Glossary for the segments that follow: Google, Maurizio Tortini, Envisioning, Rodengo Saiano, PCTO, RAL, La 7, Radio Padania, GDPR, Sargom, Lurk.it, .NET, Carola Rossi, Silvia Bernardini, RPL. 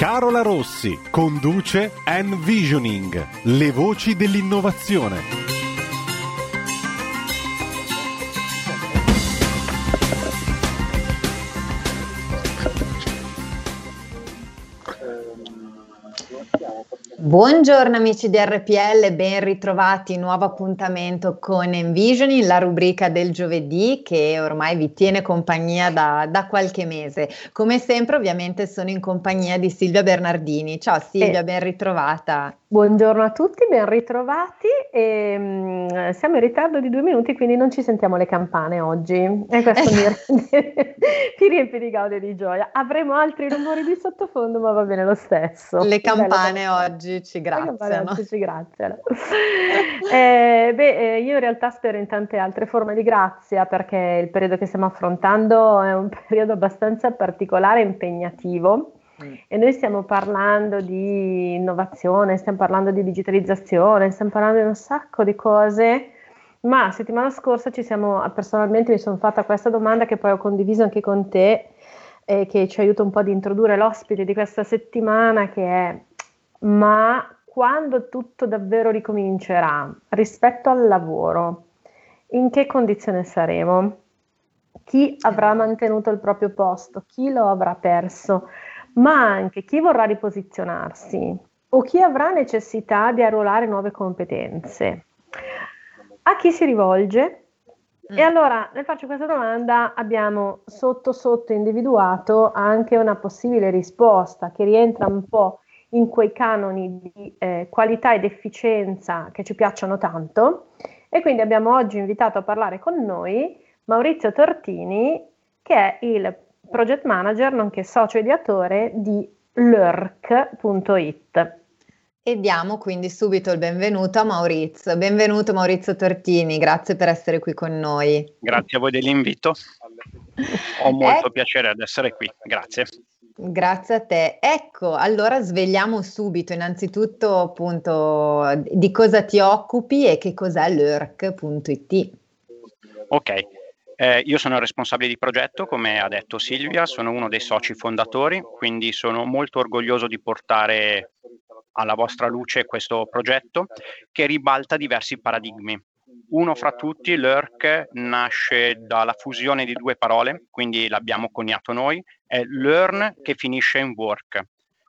Carola Rossi conduce Envisioning, le voci dell'innovazione. Buongiorno amici di RPL, ben ritrovati, nuovo appuntamento con Envisioning, la rubrica del giovedì che ormai vi tiene compagnia da qualche mese. Come sempre ovviamente sono in compagnia di Silvia Bernardini. Ciao Silvia, ben ritrovata. Buongiorno a tutti, ben ritrovati. Siamo in ritardo di 2 minuti, quindi non ci sentiamo le campane oggi. E questo mi riempie di gaude e di gioia. Avremo altri rumori di sottofondo, ma va bene lo stesso. Le campane oggi. Ci graziano. Io in realtà spero in tante altre forme di grazia, perché il periodo che stiamo affrontando è un periodo abbastanza particolare e impegnativo, e noi stiamo parlando di innovazione, stiamo parlando di digitalizzazione, stiamo parlando di un sacco di cose, ma settimana scorsa personalmente mi sono fatta questa domanda che poi ho condiviso anche con te, che ci aiuta un po' di introdurre l'ospite di questa settimana, che è: ma quando tutto davvero ricomincerà rispetto al lavoro, in che condizione saremo? Chi avrà mantenuto il proprio posto? Chi lo avrà perso? Ma anche chi vorrà riposizionarsi o chi avrà necessità di arruolare nuove competenze? A chi si rivolge? E allora, nel farci questa domanda abbiamo sotto individuato anche una possibile risposta che rientra un po' in quei canoni di qualità ed efficienza che ci piacciono tanto, e quindi abbiamo oggi invitato a parlare con noi Maurizio Tortini, che è il project manager nonché socio ideatore di Lurk.it. E diamo quindi subito il benvenuto a Maurizio. Benvenuto Maurizio Tortini, grazie per essere qui con noi. Grazie a voi dell'invito, ho molto piacere ad essere qui, grazie. Grazie a te. Ecco, allora svegliamo subito innanzitutto appunto di cosa ti occupi e che cos'è Lurk.it. Ok, io sono il responsabile di progetto, come ha detto Silvia, sono uno dei soci fondatori, quindi sono molto orgoglioso di portare alla vostra luce questo progetto che ribalta diversi paradigmi. Uno fra tutti, Lurk, nasce dalla fusione di 2 parole, quindi l'abbiamo coniato noi, è learn che finisce in work.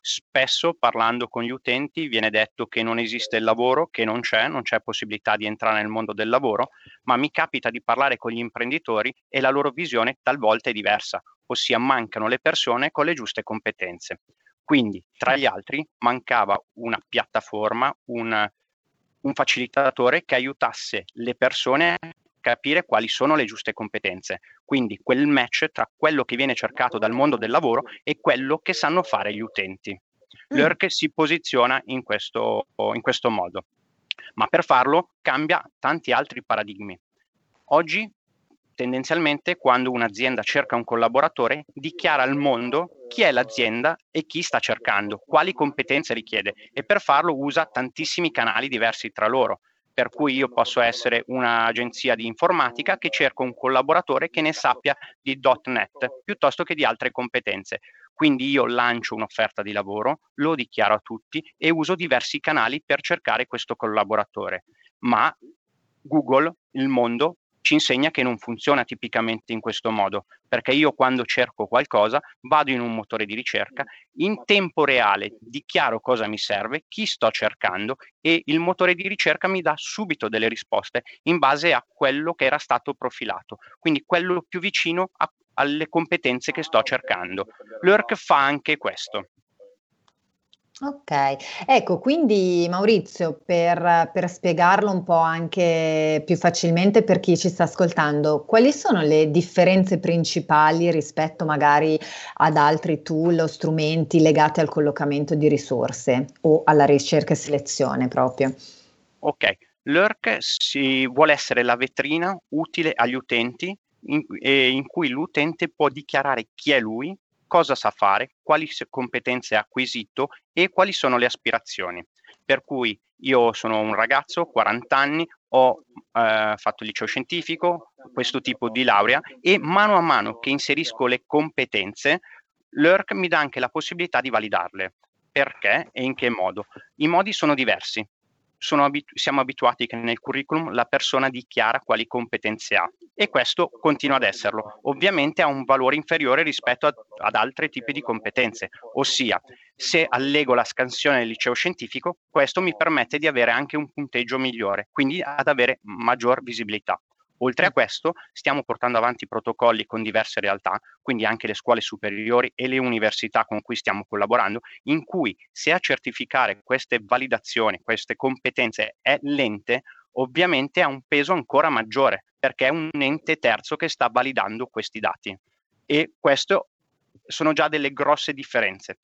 Spesso parlando con gli utenti viene detto che non esiste il lavoro, che non c'è possibilità di entrare nel mondo del lavoro, ma mi capita di parlare con gli imprenditori e la loro visione talvolta è diversa, ossia mancano le persone con le giuste competenze. Quindi, tra gli altri, mancava una piattaforma, un facilitatore che aiutasse le persone a capire quali sono le giuste competenze, quindi quel match tra quello che viene cercato dal mondo del lavoro e quello che sanno fare gli utenti. Lurk si posiziona in questo modo, ma per farlo cambia tanti altri paradigmi. Oggi tendenzialmente quando un'azienda cerca un collaboratore dichiara al mondo chi è l'azienda e chi sta cercando, quali competenze richiede, e per farlo usa tantissimi canali diversi tra loro, per cui io posso essere un'agenzia di informatica che cerca un collaboratore che ne sappia di .NET piuttosto che di altre competenze. Quindi io lancio un'offerta di lavoro, lo dichiaro a tutti e uso diversi canali per cercare questo collaboratore, ma Google, il mondo, ci insegna che non funziona tipicamente in questo modo, perché io quando cerco qualcosa vado in un motore di ricerca, in tempo reale dichiaro cosa mi serve, chi sto cercando, e il motore di ricerca mi dà subito delle risposte in base a quello che era stato profilato, quindi quello più vicino alle competenze che sto cercando. Lurk fa anche questo. Ok, ecco, quindi Maurizio, per spiegarlo un po' anche più facilmente per chi ci sta ascoltando, quali sono le differenze principali rispetto magari ad altri tool o strumenti legati al collocamento di risorse o alla ricerca e selezione proprio? Ok, Lurk si vuole essere la vetrina utile agli utenti in cui l'utente può dichiarare chi è lui, cosa sa fare, quali competenze ha acquisito e quali sono le aspirazioni. Per cui io sono un ragazzo, 40 anni, ho fatto il liceo scientifico, questo tipo di laurea, e mano a mano che inserisco le competenze, Lurk mi dà anche la possibilità di validarle. Perché e in che modo? I modi sono diversi. Siamo abituati che nel curriculum la persona dichiara quali competenze ha, e questo continua ad esserlo. Ovviamente ha un valore inferiore rispetto ad altri tipi di competenze, ossia se allego la scansione del liceo scientifico, questo mi permette di avere anche un punteggio migliore, quindi ad avere maggior visibilità. Oltre a questo, stiamo portando avanti protocolli con diverse realtà, quindi anche le scuole superiori e le università con cui stiamo collaborando, in cui se a certificare queste validazioni, queste competenze è l'ente, ovviamente ha un peso ancora maggiore, perché è un ente terzo che sta validando questi dati. E queste sono già delle grosse differenze.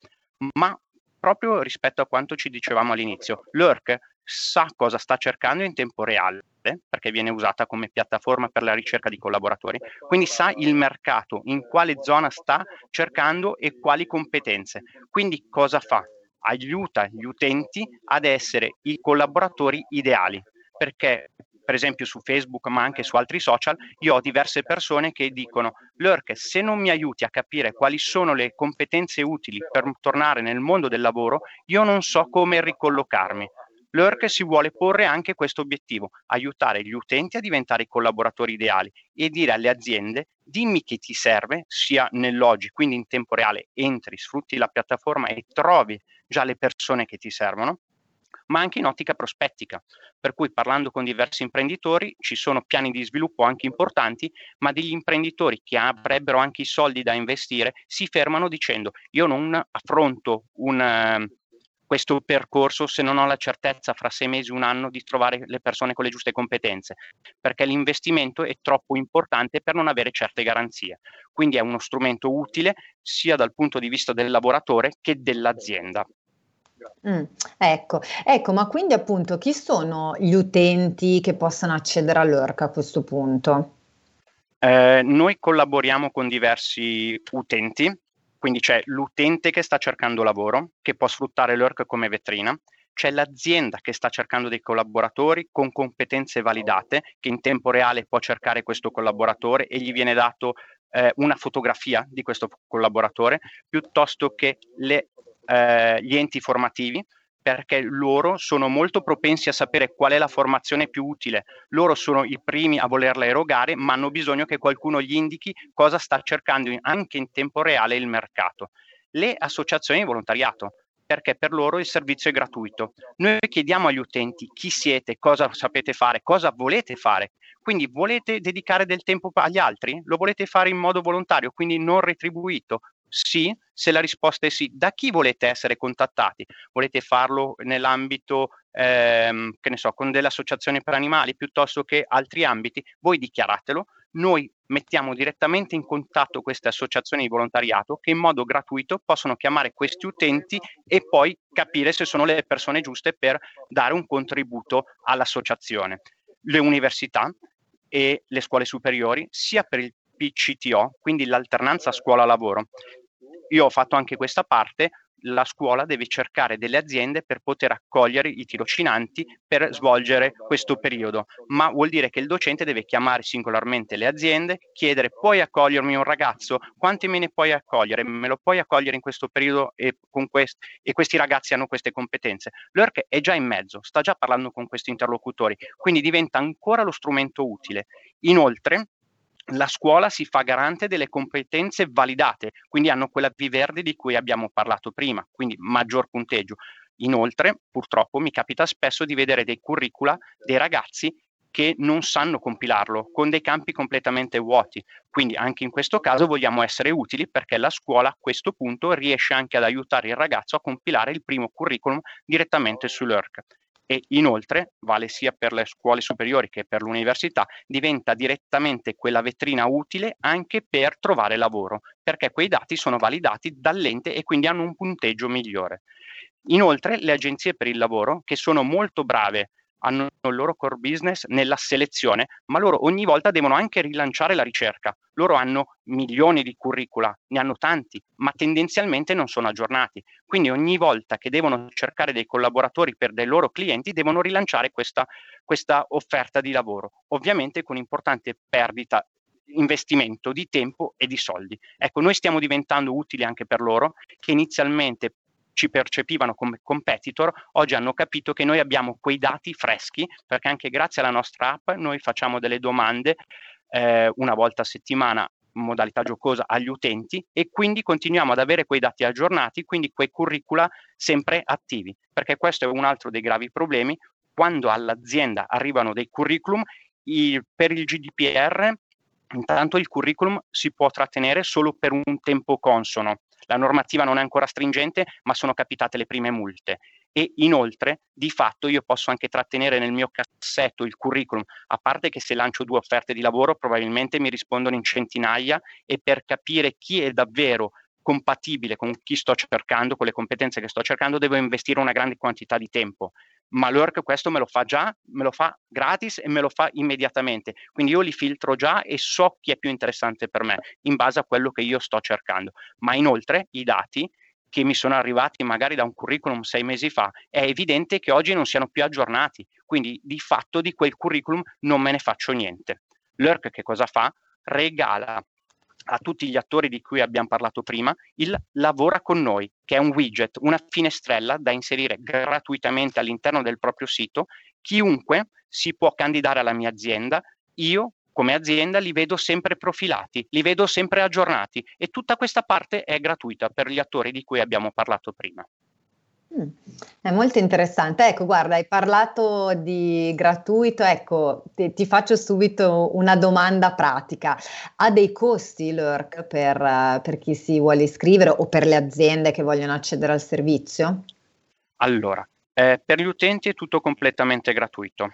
Ma proprio rispetto a quanto ci dicevamo all'inizio, Lurk sa cosa sta cercando in tempo reale, perché viene usata come piattaforma per la ricerca di collaboratori, quindi sa il mercato, in quale zona sta cercando e quali competenze. Quindi cosa fa? Aiuta gli utenti ad essere i collaboratori ideali, perché per esempio su Facebook, ma anche su altri social, io ho diverse persone che dicono: Lurk, se non mi aiuti a capire quali sono le competenze utili per tornare nel mondo del lavoro, io non so come ricollocarmi. Lurk si vuole porre anche questo obiettivo, aiutare gli utenti a diventare i collaboratori ideali e dire alle aziende: dimmi che ti serve, sia nell'oggi, quindi in tempo reale entri, sfrutti la piattaforma e trovi già le persone che ti servono, ma anche in ottica prospettica, per cui parlando con diversi imprenditori ci sono piani di sviluppo anche importanti, ma degli imprenditori che avrebbero anche i soldi da investire si fermano dicendo: io non affronto questo percorso se non ho la certezza fra 6 mesi, un anno di trovare le persone con le giuste competenze, perché l'investimento è troppo importante per non avere certe garanzie. Quindi è uno strumento utile sia dal punto di vista del lavoratore che dell'azienda. Ecco, ma quindi appunto chi sono gli utenti che possono accedere a Lurk a questo punto? Noi collaboriamo con diversi utenti. Quindi c'è l'utente che sta cercando lavoro, che può sfruttare Lurk come vetrina, c'è l'azienda che sta cercando dei collaboratori con competenze validate, che in tempo reale può cercare questo collaboratore e gli viene dato una fotografia di questo collaboratore, piuttosto che gli enti formativi, perché loro sono molto propensi a sapere qual è la formazione più utile. Loro sono i primi a volerla erogare, ma hanno bisogno che qualcuno gli indichi cosa sta cercando anche in tempo reale il mercato. Le associazioni di volontariato, perché per loro il servizio è gratuito. Noi chiediamo agli utenti chi siete, cosa sapete fare, cosa volete fare. Quindi volete dedicare del tempo agli altri? Lo volete fare in modo volontario, quindi non retribuito? Sì, se la risposta è sì, da chi volete essere contattati? Volete farlo nell'ambito, che ne so, con delle associazioni per animali piuttosto che altri ambiti? Voi dichiaratelo, noi mettiamo direttamente in contatto queste associazioni di volontariato che in modo gratuito possono chiamare questi utenti e poi capire se sono le persone giuste per dare un contributo all'associazione. Le università e le scuole superiori, sia per il PCTO, quindi l'alternanza scuola-lavoro. Io ho fatto anche questa parte, la scuola deve cercare delle aziende per poter accogliere i tirocinanti per svolgere questo periodo, ma vuol dire che il docente deve chiamare singolarmente le aziende, chiedere: puoi accogliermi un ragazzo? Quanti me ne puoi accogliere? Me lo puoi accogliere in questo periodo e questi ragazzi hanno queste competenze? Lurk è già in mezzo, sta già parlando con questi interlocutori, quindi diventa ancora lo strumento utile. Inoltre, la scuola si fa garante delle competenze validate, quindi hanno quella P verde di cui abbiamo parlato prima, quindi maggior punteggio. Inoltre, purtroppo, mi capita spesso di vedere dei curricula dei ragazzi che non sanno compilarlo, con dei campi completamente vuoti. Quindi anche in questo caso vogliamo essere utili, perché la scuola a questo punto riesce anche ad aiutare il ragazzo a compilare il primo curriculum direttamente su Lurk. E inoltre, vale sia per le scuole superiori che per l'università, diventa direttamente quella vetrina utile anche per trovare lavoro, perché quei dati sono validati dall'ente e quindi hanno un punteggio migliore. Inoltre, le agenzie per il lavoro, che sono molto brave, hanno il loro core business nella selezione, ma loro ogni volta devono anche rilanciare la ricerca. Loro hanno milioni di curricula, ne hanno tanti, ma tendenzialmente non sono aggiornati. Quindi ogni volta che devono cercare dei collaboratori per dei loro clienti, devono rilanciare questa offerta di lavoro, ovviamente con importante perdita, investimento di tempo e di soldi. Ecco, noi stiamo diventando utili anche per loro, che inizialmente ci percepivano come competitor, oggi hanno capito che noi abbiamo quei dati freschi, perché anche grazie alla nostra app noi facciamo delle domande una volta a settimana, in modalità giocosa, agli utenti, e quindi continuiamo ad avere quei dati aggiornati, quindi quei curricula sempre attivi, perché questo è un altro dei gravi problemi. Quando all'azienda arrivano dei curriculum, per il GDPR intanto il curriculum si può trattenere solo per un tempo consono. La normativa non è ancora stringente, ma sono capitate le prime multe. E inoltre, di fatto, io posso anche trattenere nel mio cassetto il curriculum, a parte che se lancio 2 offerte di lavoro probabilmente mi rispondono in centinaia, e per capire chi è davvero compatibile con chi sto cercando, con le competenze che sto cercando, devo investire una grande quantità di tempo. Ma Lurk questo me lo fa già, me lo fa gratis e me lo fa immediatamente. Quindi io li filtro già e so chi è più interessante per me, in base a quello che io sto cercando. Ma inoltre i dati che mi sono arrivati magari da un curriculum 6 mesi fa, è evidente che oggi non siano più aggiornati. Quindi di fatto di quel curriculum non me ne faccio niente. Lurk che cosa fa? Regala a tutti gli attori di cui abbiamo parlato prima, il Lavora con noi, che è un widget, una finestrella da inserire gratuitamente all'interno del proprio sito. Chiunque si può candidare alla mia azienda, io come azienda li vedo sempre profilati, li vedo sempre aggiornati, e tutta questa parte è gratuita per gli attori di cui abbiamo parlato prima. È molto interessante. Ecco, guarda, hai parlato di gratuito, ecco, ti faccio subito una domanda pratica. Ha dei costi Lurk per chi si vuole iscrivere o per le aziende che vogliono accedere al servizio? Allora, per gli utenti è tutto completamente gratuito.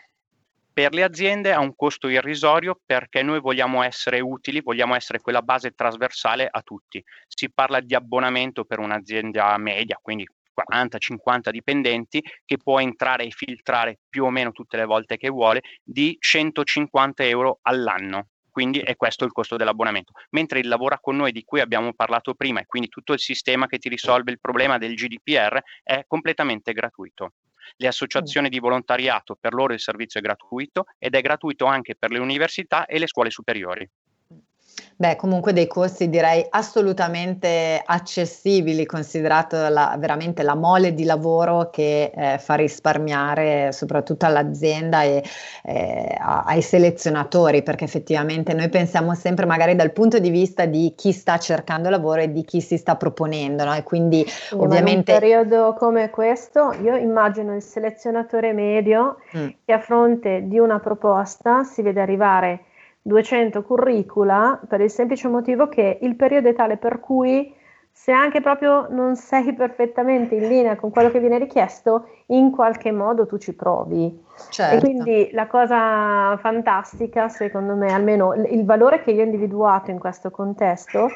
Per le aziende ha un costo irrisorio, perché noi vogliamo essere utili, vogliamo essere quella base trasversale a tutti. Si parla di abbonamento per un'azienda media, quindi 40-50 dipendenti, che può entrare e filtrare più o meno tutte le volte che vuole, di 150 euro all'anno. Quindi è questo il costo dell'abbonamento. Mentre il Lavora con noi di cui abbiamo parlato prima, e quindi tutto il sistema che ti risolve il problema del GDPR, è completamente gratuito. Le associazioni di volontariato, per loro il servizio è gratuito, ed è gratuito anche per le università e le scuole superiori. Beh, comunque dei costi direi assolutamente accessibili, considerato veramente la mole di lavoro che fa risparmiare soprattutto all'azienda e ai selezionatori, perché effettivamente noi pensiamo sempre magari dal punto di vista di chi sta cercando lavoro e di chi si sta proponendo, no? E quindi sì, ovviamente in un periodo come questo io immagino il selezionatore medio che a fronte di una proposta si vede arrivare 200 curricula, per il semplice motivo che il periodo è tale per cui, se anche proprio non sei perfettamente in linea con quello che viene richiesto, in qualche modo tu ci provi. Certo. E quindi la cosa fantastica, secondo me, almeno il valore che io ho individuato in questo contesto,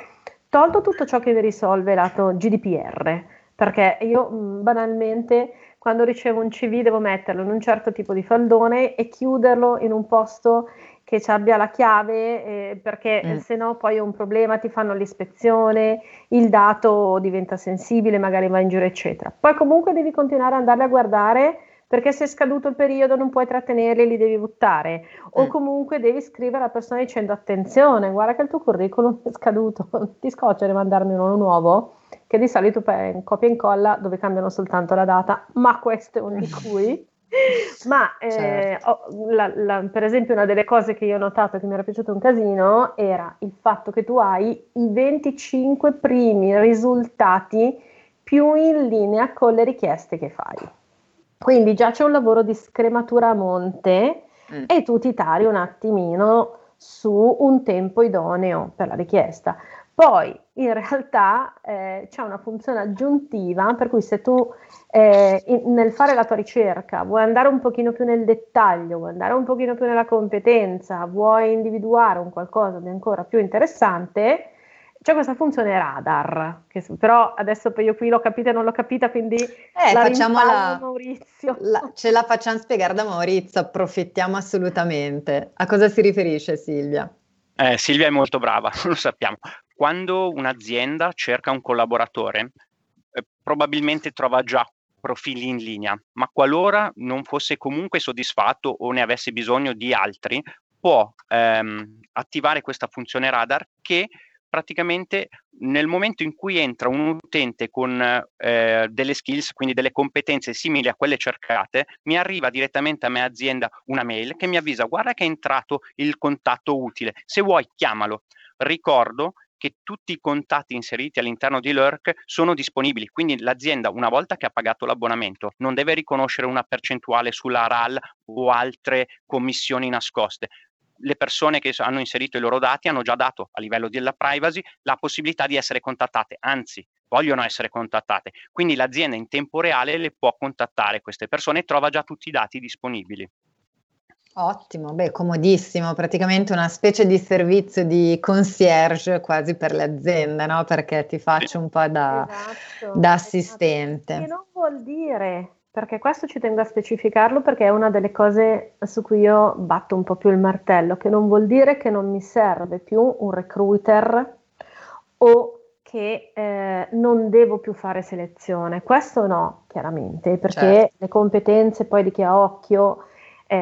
tolto tutto ciò che vi risolve lato GDPR, perché io banalmente quando ricevo un CV devo metterlo in un certo tipo di faldone e chiuderlo in un posto che ci abbia la chiave, perché se no poi è un problema, ti fanno l'ispezione, il dato diventa sensibile, magari va in giro eccetera. Poi comunque devi continuare ad andarli a guardare, perché se è scaduto il periodo non puoi trattenerli, li devi buttare, o comunque devi scrivere alla persona dicendo attenzione, guarda che il tuo curriculum è scaduto, ti scoccia di mandarmi uno nuovo, che di solito è copia e incolla dove cambiano soltanto la data, ma questo è uno di cui… Ma certo. Per esempio, una delle cose che io ho notato che mi era piaciuto un casino era il fatto che tu hai i 25 primi risultati più in linea con le richieste che fai. Quindi già c'è un lavoro di scrematura a monte e tu ti tari un attimino su un tempo idoneo per la richiesta. Poi in realtà c'è una funzione aggiuntiva per cui se tu nel fare la tua ricerca vuoi andare un pochino più nel dettaglio, vuoi andare un pochino più nella competenza, vuoi individuare un qualcosa di ancora più interessante, c'è questa funzione radar, che però adesso io qui l'ho capita e non l'ho capita, quindi la facciamo Maurizio. Ce la facciamo spiegare da Maurizio, approfittiamo assolutamente. A cosa si riferisce Silvia? Silvia è molto brava, lo sappiamo. Quando un'azienda cerca un collaboratore, probabilmente trova già profili in linea, ma qualora non fosse comunque soddisfatto o ne avesse bisogno di altri, può attivare questa funzione radar che praticamente nel momento in cui entra un utente con delle skills, quindi delle competenze simili a quelle cercate, mi arriva direttamente a me azienda una mail che mi avvisa: guarda che è entrato il contatto utile, se vuoi chiamalo. Ricordo che tutti i contatti inseriti all'interno di Lurk sono disponibili, quindi l'azienda, una volta che ha pagato l'abbonamento, non deve riconoscere una percentuale sulla RAL o altre commissioni nascoste. Le persone che hanno inserito i loro dati hanno già dato, a livello della privacy, la possibilità di essere contattate, anzi vogliono essere contattate, quindi l'azienda in tempo reale le può contattare queste persone e trova già tutti i dati disponibili. Ottimo, beh, comodissimo, praticamente una specie di servizio di concierge quasi per l'azienda, no? Perché ti faccio un po' da assistente. Esatto. Che non vuol dire, perché questo ci tengo a specificarlo, perché è una delle cose su cui io batto un po' più il martello, che non vuol dire che non mi serve più un recruiter o che non devo più fare selezione. Questo no, chiaramente, perché certo, le competenze poi di chi ha occhio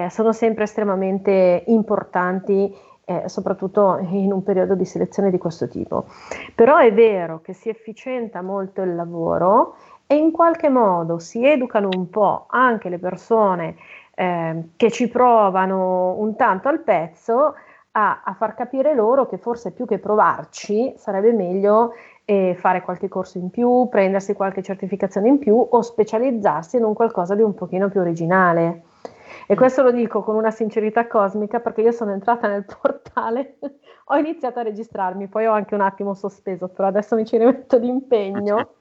sono sempre estremamente importanti, soprattutto in un periodo di selezione di questo tipo. Però è vero che si efficienta molto il lavoro e in qualche modo si educano un po' anche le persone che ci provano un tanto al pezzo a far capire loro che forse più che provarci sarebbe meglio fare qualche corso in più, prendersi qualche certificazione in più o specializzarsi in un qualcosa di un pochino più originale. E questo lo dico con una sincerità cosmica, perché io sono entrata nel portale, ho iniziato a registrarmi, poi ho anche un attimo sospeso, però adesso mi ci rimetto d'impegno.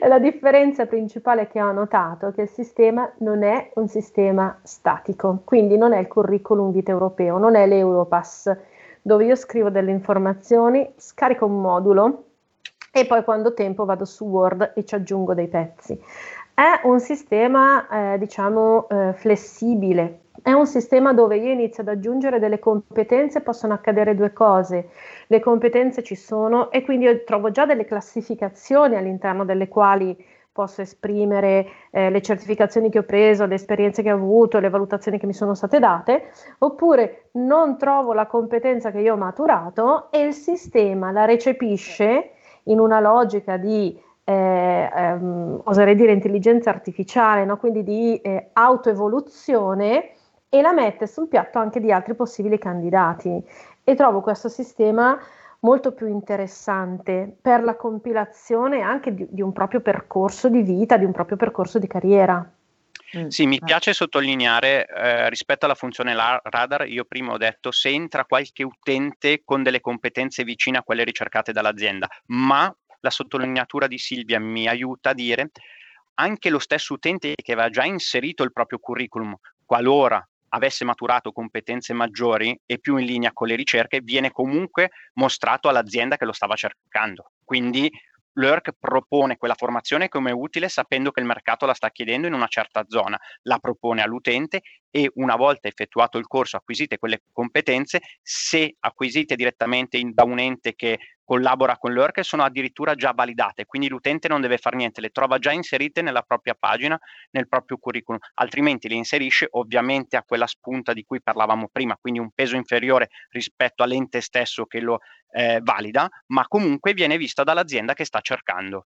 E la differenza principale che ho notato è che il sistema non è un sistema statico, quindi non è il curriculum vitae europeo, non è l'Europass, dove io scrivo delle informazioni, scarico un modulo e poi quando ho tempo vado su Word e ci aggiungo dei pezzi. È un sistema, flessibile, è un sistema dove io inizio ad aggiungere delle competenze, possono accadere due cose, le competenze ci sono e quindi io trovo già delle classificazioni all'interno delle quali posso esprimere le certificazioni che ho preso, le esperienze che ho avuto, le valutazioni che mi sono state date, oppure non trovo la competenza che io ho maturato e il sistema la recepisce in una logica di oserei dire intelligenza artificiale, no? Quindi di autoevoluzione, e la mette sul piatto anche di altri possibili candidati, e trovo questo sistema molto più interessante per la compilazione anche di un proprio percorso di vita, di un proprio percorso di carriera. Sì, mi piace sottolineare rispetto alla funzione radar, io prima ho detto se entra qualche utente con delle competenze vicine a quelle ricercate dall'azienda, ma la sottolineatura di Silvia mi aiuta a dire anche lo stesso utente che aveva già inserito il proprio curriculum, qualora avesse maturato competenze maggiori e più in linea con le ricerche, viene comunque mostrato all'azienda che lo stava cercando. Quindi Lurk propone quella formazione come utile sapendo che il mercato la sta chiedendo in una certa zona, la propone all'utente e una volta effettuato il corso, acquisite quelle competenze, se acquisite direttamente da un ente che collabora con Lurk, sono addirittura già validate, quindi l'utente non deve fare niente, le trova già inserite nella propria pagina, nel proprio curriculum, altrimenti le inserisce ovviamente a quella spunta di cui parlavamo prima, quindi un peso inferiore rispetto all'ente stesso che lo valida, ma comunque viene vista dall'azienda che sta cercando.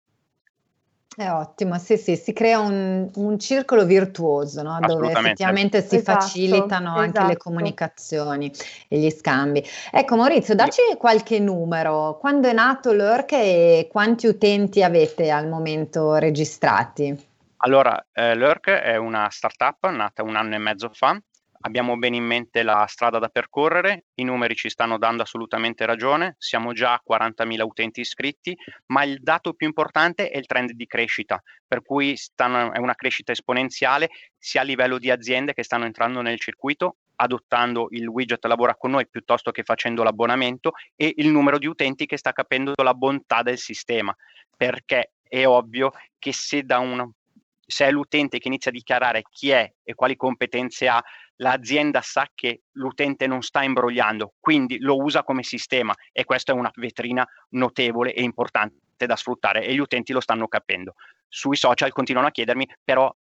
È ottimo, sì, si crea un circolo virtuoso, no? Dove effettivamente si facilitano anche le comunicazioni e gli scambi. Ecco Maurizio, dacci qualche numero, quando è nato Lurk e quanti utenti avete al momento registrati? Allora, Lurk è una startup nata 1 anno e mezzo fa, Abbiamo bene in mente la strada da percorrere, i numeri ci stanno dando assolutamente ragione, siamo già a 40.000 utenti iscritti, ma il dato più importante è il trend di crescita, per cui è una crescita esponenziale sia a livello di aziende che stanno entrando nel circuito, adottando il widget Lavora con noi piuttosto che facendo l'abbonamento, e il numero di utenti che sta capendo la bontà del sistema, perché è ovvio che se è l'utente che inizia a dichiarare chi è e quali competenze ha, l'azienda sa che l'utente non sta imbrogliando, quindi lo usa come sistema, e questa è una vetrina notevole e importante da sfruttare, e gli utenti lo stanno capendo. Sui social continuano a chiedermi, però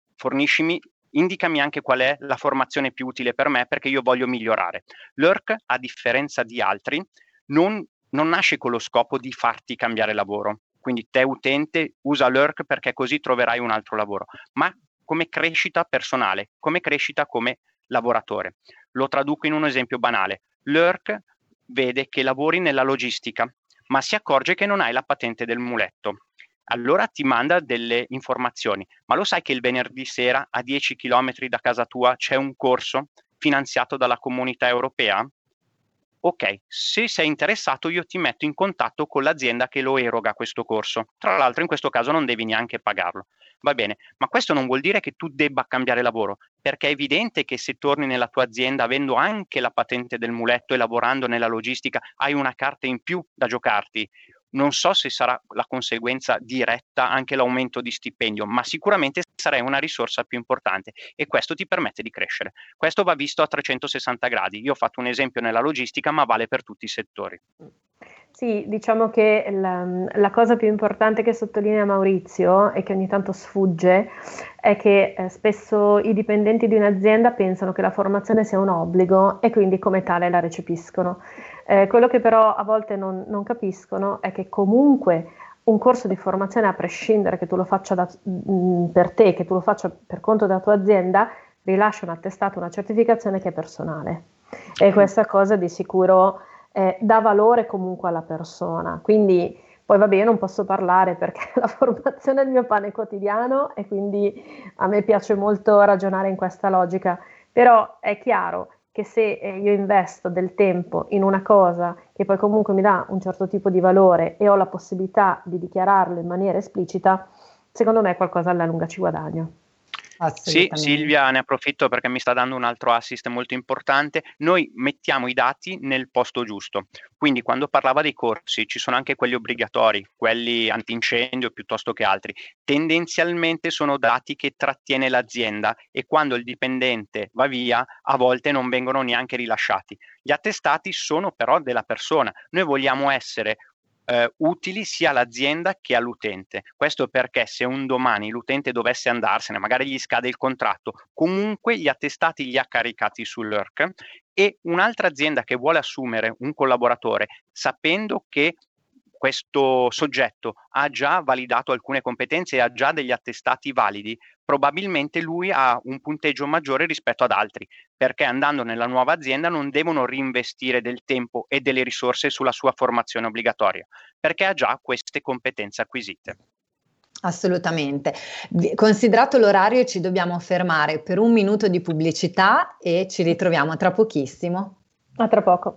indicami anche qual è la formazione più utile per me, perché io voglio migliorare. Lurk, a differenza di altri, non nasce con lo scopo di farti cambiare lavoro. Quindi te utente usa Lurk perché così troverai un altro lavoro, ma come crescita personale, come crescita come lavoratore. Lo traduco in un esempio banale. Lurk vede che lavori nella logistica, ma si accorge che non hai la patente del muletto. Allora ti manda delle informazioni, ma lo sai che il venerdì sera a 10 km da casa tua c'è un corso finanziato dalla Comunità Europea? Ok, se sei interessato io ti metto in contatto con l'azienda che lo eroga questo corso. Tra l'altro in questo caso non devi neanche pagarlo. Va bene, ma questo non vuol dire che tu debba cambiare lavoro, perché è evidente che se torni nella tua azienda avendo anche la patente del muletto e lavorando nella logistica hai una carta in più da giocarti. Non so se sarà la conseguenza diretta anche l'aumento di stipendio, ma sicuramente sarai una risorsa più importante e questo ti permette di crescere. Questo va visto a 360 gradi. Io ho fatto un esempio nella logistica, ma vale per tutti i settori. Sì, diciamo che la cosa più importante che sottolinea Maurizio e che ogni tanto sfugge è che spesso i dipendenti di un'azienda pensano che la formazione sia un obbligo e quindi come tale la recepiscono. Quello che però a volte non capiscono è che comunque un corso di formazione, a prescindere che tu lo faccia per te, che tu lo faccia per conto della tua azienda, rilascia un attestato, una certificazione che è personale. E questa cosa di sicuro dà valore comunque alla persona. Quindi poi va bene, non posso parlare perché la formazione è il mio pane quotidiano e quindi a me piace molto ragionare in questa logica, però è chiaro che se io investo del tempo in una cosa che poi comunque mi dà un certo tipo di valore e ho la possibilità di dichiararlo in maniera esplicita, secondo me qualcosa alla lunga ci guadagno. Sì, Silvia, ne approfitto perché mi sta dando un altro assist molto importante. Noi mettiamo i dati nel posto giusto, quindi quando parlava dei corsi ci sono anche quelli obbligatori, quelli antincendio piuttosto che altri. Tendenzialmente sono dati che trattiene l'azienda e quando il dipendente va via a volte non vengono neanche rilasciati. Gli attestati sono però della persona, noi vogliamo essere utili sia all'azienda che all'utente. Questo perché se un domani l'utente dovesse andarsene, magari gli scade il contratto, comunque gli attestati li ha caricati su Lurk, e un'altra azienda che vuole assumere un collaboratore, sapendo che questo soggetto ha già validato alcune competenze e ha già degli attestati validi, probabilmente lui ha un punteggio maggiore rispetto ad altri, perché andando nella nuova azienda non devono reinvestire del tempo e delle risorse sulla sua formazione obbligatoria, perché ha già queste competenze acquisite. Assolutamente. Considerato l'orario, ci dobbiamo fermare per un minuto di pubblicità e ci ritroviamo tra pochissimo. A tra poco.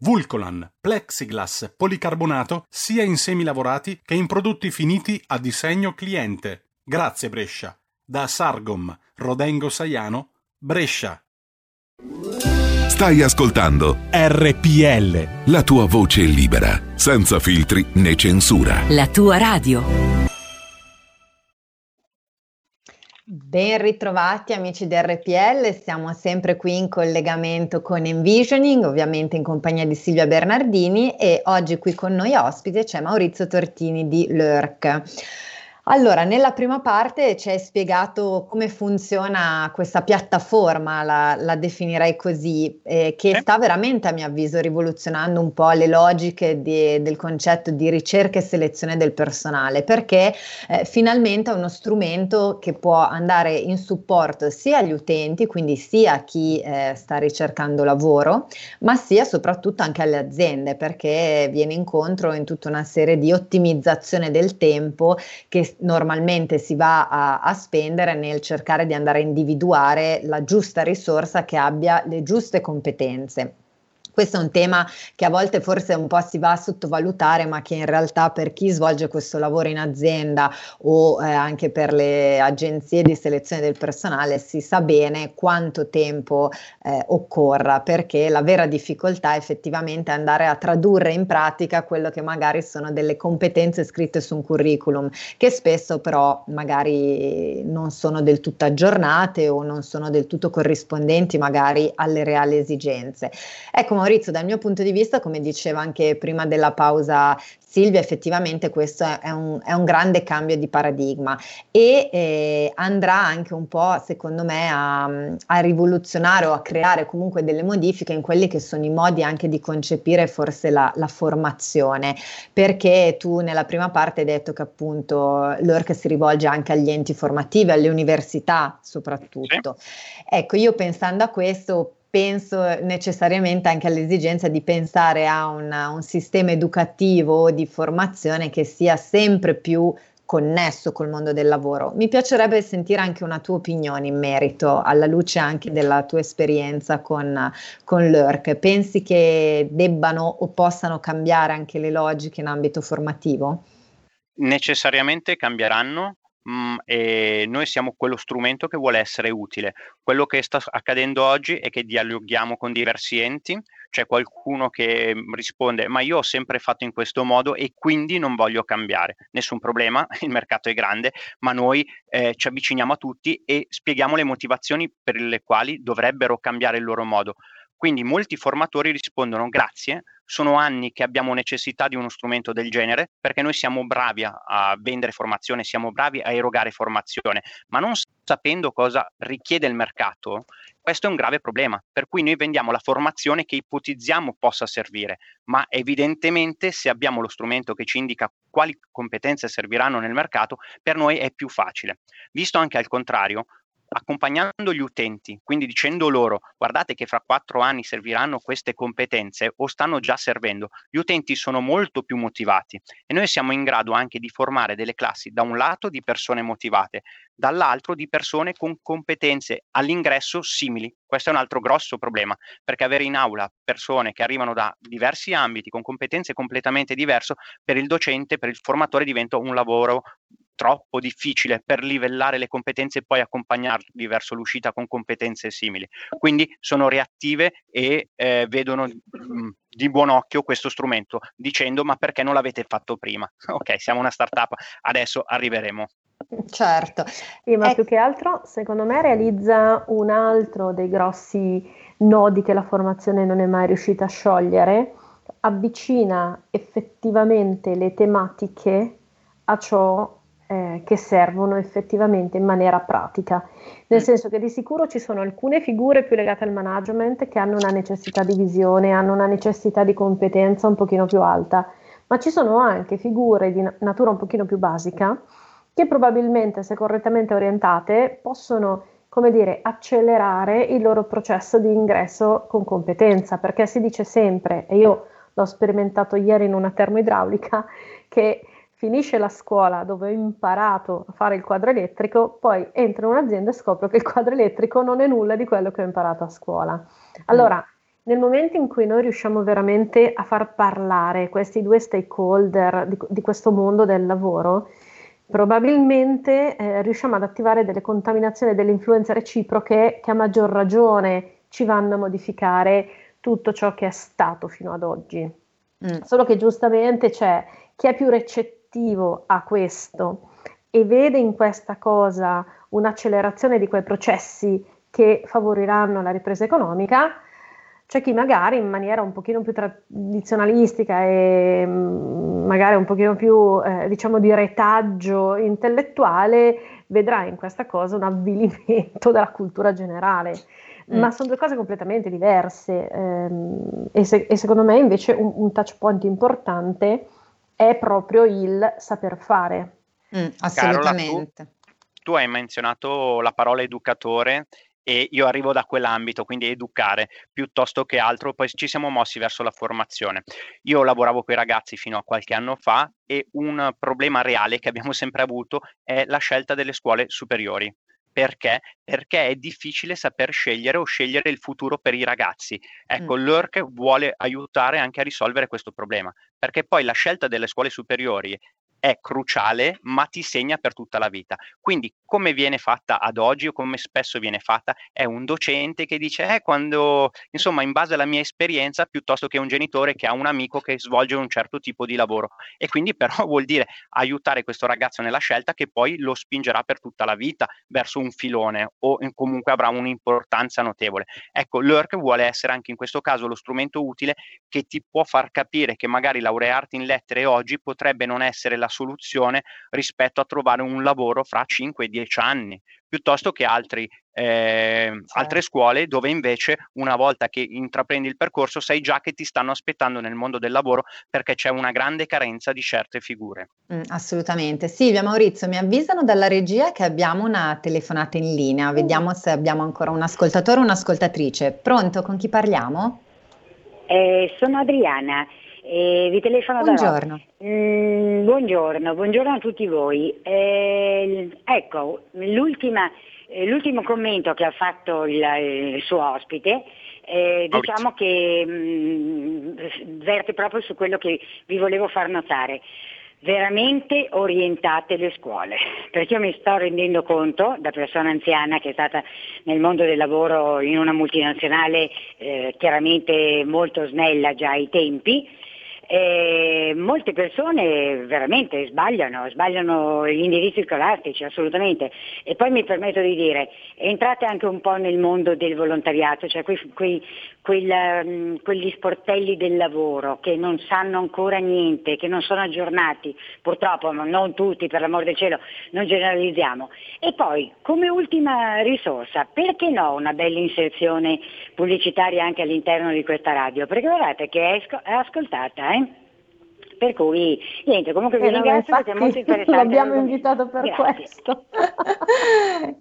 vulcolan, plexiglass, policarbonato, sia in semi lavorati che in prodotti finiti a disegno cliente. Grazie Brescia. Da Sargom, Rodengo Saiano, Brescia. Stai ascoltando RPL, la tua voce libera, senza filtri né censura. La tua radio. Ben ritrovati amici di RPL, siamo sempre qui in collegamento con Envisioning, ovviamente in compagnia di Silvia Bernardini, e oggi qui con noi ospite c'è Maurizio Tortini di Lurk. Allora, nella prima parte ci hai spiegato come funziona questa piattaforma, la definirei così, che sta veramente a mio avviso rivoluzionando un po' le logiche del concetto di ricerca e selezione del personale, perché finalmente è uno strumento che può andare in supporto sia agli utenti, quindi sia a chi sta ricercando lavoro, ma sia soprattutto anche alle aziende, perché viene incontro in tutta una serie di ottimizzazione del tempo che normalmente si va a spendere nel cercare di andare a individuare la giusta risorsa che abbia le giuste competenze. Questo è un tema che a volte forse un po' si va a sottovalutare, ma che in realtà per chi svolge questo lavoro in azienda o anche per le agenzie di selezione del personale si sa bene quanto tempo occorra, perché la vera difficoltà è effettivamente andare a tradurre in pratica quello che magari sono delle competenze scritte su un curriculum, che spesso però magari non sono del tutto aggiornate o non sono del tutto corrispondenti magari alle reali esigenze. Ecco, dal mio punto di vista, come diceva anche prima della pausa Silvia, effettivamente questo è un grande cambio di paradigma e andrà anche un po', secondo me, a rivoluzionare o a creare comunque delle modifiche in quelli che sono i modi anche di concepire forse la formazione, perché tu nella prima parte hai detto che appunto l'Orc si rivolge anche agli enti formativi, alle università soprattutto. Ecco, io pensando a questo penso necessariamente anche all'esigenza di pensare a un sistema educativo di formazione che sia sempre più connesso col mondo del lavoro. Mi piacerebbe sentire anche una tua opinione in merito, alla luce anche della tua esperienza con Lurk. Pensi che debbano o possano cambiare anche le logiche in ambito formativo? Necessariamente cambieranno. E noi siamo quello strumento che vuole essere utile. Quello che sta accadendo oggi è che dialoghiamo con diversi enti, c'è qualcuno che risponde ma io ho sempre fatto in questo modo e quindi non voglio cambiare. Nessun problema, il mercato è grande, ma noi ci avviciniamo a tutti e spieghiamo le motivazioni per le quali dovrebbero cambiare il loro modo. Quindi molti formatori rispondono grazie, sono anni che abbiamo necessità di uno strumento del genere perché noi siamo bravi a vendere formazione, siamo bravi a erogare formazione, ma non sapendo cosa richiede il mercato, questo è un grave problema. Per cui noi vendiamo la formazione che ipotizziamo possa servire, ma evidentemente se abbiamo lo strumento che ci indica quali competenze serviranno nel mercato, per noi è più facile. Visto anche al contrario, accompagnando gli utenti, quindi dicendo loro guardate che fra 4 anni serviranno queste competenze o stanno già servendo, gli utenti sono molto più motivati e noi siamo in grado anche di formare delle classi da un lato di persone motivate, dall'altro di persone con competenze all'ingresso simili. Questo è un altro grosso problema, perché avere in aula persone che arrivano da diversi ambiti con competenze completamente diverse per il docente, per il formatore diventa un lavoro troppo difficile per livellare le competenze e poi accompagnarli verso l'uscita con competenze simili. Quindi sono reattive e vedono di buon occhio questo strumento dicendo ma perché non l'avete fatto prima? Ok, siamo una startup, adesso arriveremo. Certo. Sì, ma più che altro secondo me realizza un altro dei grossi nodi che la formazione non è mai riuscita a sciogliere, avvicina effettivamente le tematiche a ciò che servono effettivamente in maniera pratica, nel senso che di sicuro ci sono alcune figure più legate al management che hanno una necessità di visione, hanno una necessità di competenza un pochino più alta, ma ci sono anche figure di natura un pochino più basica che probabilmente, se correttamente orientate, possono, come dire, accelerare il loro processo di ingresso con competenza, perché si dice sempre, e io l'ho sperimentato ieri in una termoidraulica, che finisce la scuola dove ho imparato a fare il quadro elettrico, poi entro in un'azienda e scopro che il quadro elettrico non è nulla di quello che ho imparato a scuola. Allora, nel momento in cui noi riusciamo veramente a far parlare questi due stakeholder di questo mondo del lavoro, probabilmente riusciamo ad attivare delle contaminazioni, delle influenze reciproche che a maggior ragione ci vanno a modificare tutto ciò che è stato fino ad oggi. Solo che giustamente c'è chi è più recettivo a questo e vede in questa cosa un'accelerazione di quei processi che favoriranno la ripresa economica, c'è chi magari in maniera un pochino più tradizionalistica e magari un pochino più diciamo di retaggio intellettuale vedrà in questa cosa un avvilimento della cultura generale. Ma sono due cose completamente diverse e secondo me invece un touch point importante è proprio il saper fare. Assolutamente. Carola, tu hai menzionato la parola educatore e io arrivo da quell'ambito, quindi educare piuttosto che altro, poi ci siamo mossi verso la formazione. Io lavoravo con i ragazzi fino a qualche anno fa e un problema reale che abbiamo sempre avuto è la scelta delle scuole superiori. Perché? Perché è difficile saper scegliere o scegliere il futuro per i ragazzi. Ecco, Lurk vuole aiutare anche a risolvere questo problema, perché poi la scelta delle scuole superiori è cruciale, ma ti segna per tutta la vita. Quindi come viene fatta ad oggi o come spesso viene fatta è un docente che dice quando, insomma, in base alla mia esperienza, piuttosto che un genitore che ha un amico che svolge un certo tipo di lavoro, e quindi però vuol dire aiutare questo ragazzo nella scelta che poi lo spingerà per tutta la vita verso un filone o comunque avrà un'importanza notevole. Ecco, Lurk vuole essere anche in questo caso lo strumento utile che ti può far capire che magari laurearti in lettere oggi potrebbe non essere la soluzione rispetto a trovare un lavoro fra 5 e 10 anni, piuttosto che altri, altre scuole dove invece una volta che intraprendi il percorso sai già che ti stanno aspettando nel mondo del lavoro perché c'è una grande carenza di certe figure. Assolutamente. Silvia, Maurizio, mi avvisano dalla regia che abbiamo una telefonata in linea, vediamo se abbiamo ancora un ascoltatore o un'ascoltatrice. Pronto, con chi parliamo? Sono Adriana. Vi telefono da Roma. Buongiorno a tutti voi. Ecco, l'ultimo commento che ha fatto il suo ospite, diciamo che verte proprio su quello che vi volevo far notare. Veramente orientate le scuole, perché io mi sto rendendo conto, da persona anziana che è stata nel mondo del lavoro in una multinazionale chiaramente molto snella già ai tempi, molte persone veramente sbagliano gli indirizzi scolastici, assolutamente. E poi mi permetto di dire, entrate anche un po' nel mondo del volontariato, cioè quegli sportelli del lavoro che non sanno ancora niente, che non sono aggiornati, purtroppo non tutti, per l'amor del cielo, non generalizziamo. E poi, come ultima risorsa, perché no una bella inserzione pubblicitaria anche all'interno di questa radio, perché guardate che è ascoltata, Per cui, niente, comunque vi ringrazio perché è molto interessante. L'abbiamo invitato per questo.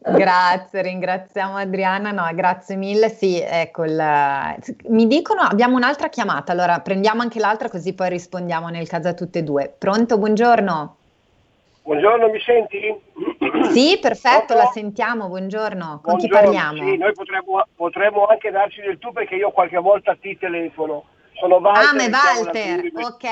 Grazie, ringraziamo Adriana, grazie mille. Sì, ecco, mi dicono abbiamo un'altra chiamata, allora prendiamo anche l'altra così poi rispondiamo nel caso a tutte e due. Pronto, buongiorno. Buongiorno, mi senti? Sì, perfetto, la sentiamo, buongiorno. Con chi parliamo? Sì, noi potremmo anche darci del tu perché io qualche volta ti telefono. Sono Walter, ok,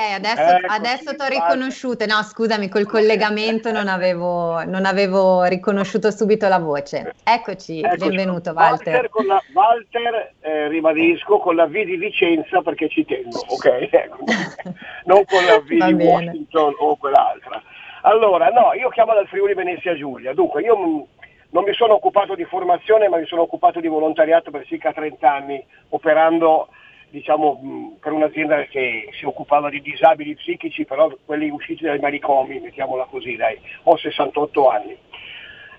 adesso ti ho riconosciuto. No, scusami, col collegamento non avevo riconosciuto subito la voce. Eccoci, benvenuto Walter. Walter, ribadisco, con la V di Vicenza perché ci tengo, ok? Non con la V di Washington o quell'altra. Allora, no, io chiamo dal Friuli Venezia Giulia, dunque io non mi sono occupato di formazione ma mi sono occupato di volontariato per circa 30 anni, operando diciamo per un'azienda che si occupava di disabili psichici, però quelli usciti dai manicomi, mettiamola così, dai, ho 68 anni.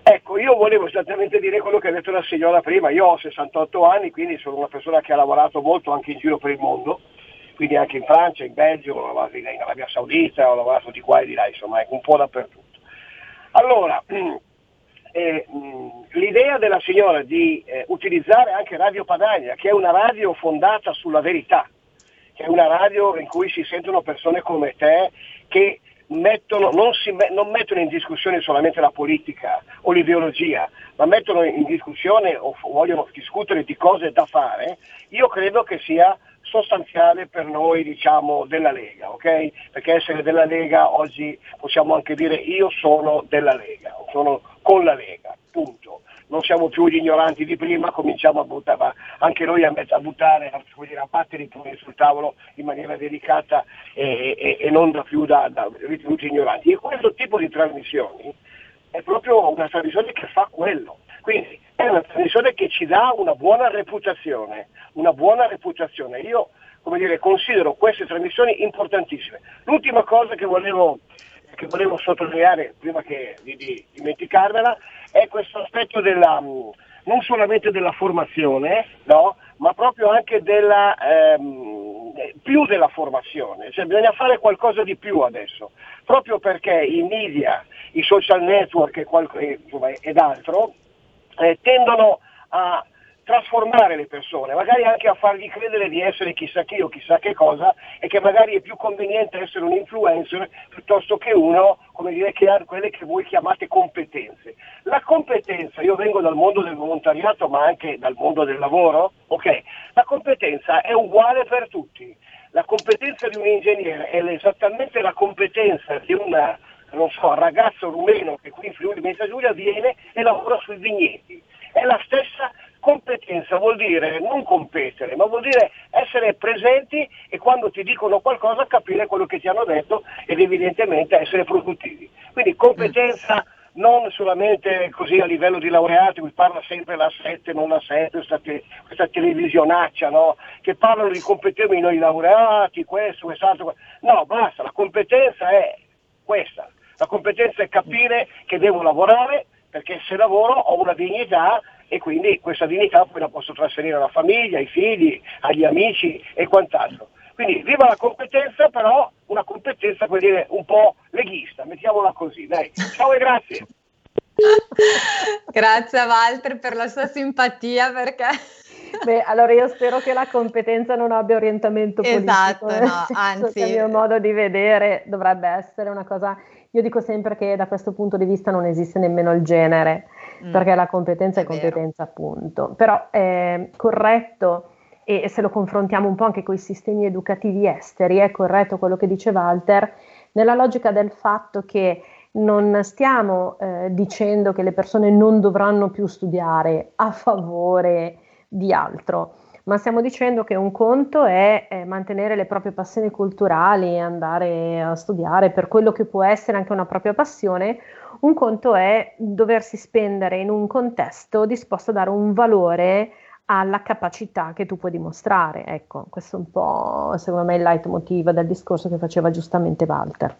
Ecco, io volevo esattamente dire quello che ha detto la signora prima, io ho 68 anni, quindi sono una persona che ha lavorato molto anche in giro per il mondo, quindi anche in Francia, in Belgio, ho lavorato in Arabia Saudita, ho lavorato di qua e di là, insomma, un po' dappertutto. Allora, l'idea della signora di utilizzare anche Radio Padania, che è una radio fondata sulla verità, che è una radio in cui si sentono persone come te che non mettono in discussione solamente la politica o l'ideologia, ma mettono in discussione o vogliono discutere di cose da fare, io credo che sia sostanziale per noi, diciamo, della Lega, ok? Perché essere della Lega oggi possiamo anche dire io sono della Lega, sono con la Lega, punto. Non siamo più gli ignoranti di prima, cominciamo a buttare, anche noi a buttare, a battere i pugni sul tavolo in maniera delicata e non da più da ritenuti ignoranti. E questo tipo di trasmissioni è proprio una tradizione che fa quello. Quindi è una tradizione che ci dà una buona reputazione, una buona reputazione. Io, considero queste trasmissioni importantissime. L'ultima cosa che volevo sottolineare, prima di dimenticarmela, è questo aspetto della, non solamente della formazione, no, ma proprio anche della più della formazione, cioè bisogna fare qualcosa di più adesso, proprio perché i media, i social network ed altro tendono a trasformare le persone, magari anche a fargli credere di essere chissà chi o chissà che cosa, e che magari è più conveniente essere un influencer piuttosto che uno, che ha quelle che voi chiamate competenze. La competenza, io vengo dal mondo del volontariato ma anche dal mondo del lavoro, ok? La competenza è uguale per tutti. La competenza di un ingegnere è esattamente la competenza di un, ragazzo rumeno che qui in Friuli Venezia Giulia viene e lavora sui vigneti. È la stessa competenza, vuol dire non competere, ma vuol dire essere presenti e quando ti dicono qualcosa capire quello che ti hanno detto ed evidentemente essere produttivi. Quindi competenza non solamente così a livello di laureati, mi parla sempre la 7, non la 7, questa televisionaccia, no? Che parlano di competenza noi laureati, questo, quest'altro. No, basta, la competenza è questa. La competenza è capire che devo lavorare, perché se lavoro ho una dignità e quindi questa dignità poi la posso trasferire alla famiglia, ai figli, agli amici e quant'altro. Quindi viva la competenza, però una competenza un po' leghista, mettiamola così, dai. Ciao e grazie. Grazie a Walter per la sua simpatia, perché beh, allora io spero che la competenza non abbia orientamento politico. Esatto, no, anzi, il mio modo di vedere dovrebbe essere una cosa. Io dico sempre che da questo punto di vista non esiste nemmeno il genere, perché la competenza è competenza, vero. Appunto. Però è corretto, e se lo confrontiamo un po' anche con i sistemi educativi esteri, è corretto quello che dice Walter, nella logica del fatto che non stiamo dicendo che le persone non dovranno più studiare a favore di altro, ma stiamo dicendo che un conto è mantenere le proprie passioni culturali, andare a studiare per quello che può essere anche una propria passione, un conto è doversi spendere in un contesto disposto a dare un valore alla capacità che tu puoi dimostrare. Ecco, questo è un po' secondo me il leitmotiv del discorso che faceva giustamente Walter.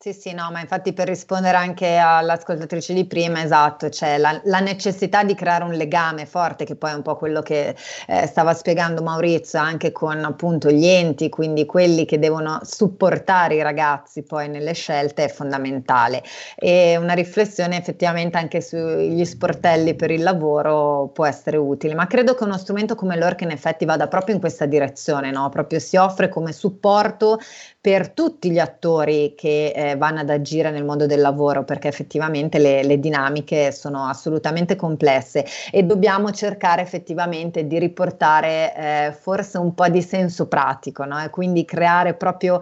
Sì, no, ma infatti per rispondere anche all'ascoltatrice di prima, esatto, cioè la necessità di creare un legame forte, che poi è un po' quello che stava spiegando Maurizio, anche con appunto gli enti, quindi quelli che devono supportare i ragazzi poi nelle scelte, è fondamentale. E una riflessione effettivamente anche sugli sportelli per il lavoro può essere utile, ma credo che uno strumento come Lurk in effetti vada proprio in questa direzione, no? Proprio si offre come supporto per tutti gli attori che vanno ad agire nel mondo del lavoro, perché effettivamente le dinamiche sono assolutamente complesse e dobbiamo cercare effettivamente di riportare forse un po' di senso pratico, no? E quindi creare proprio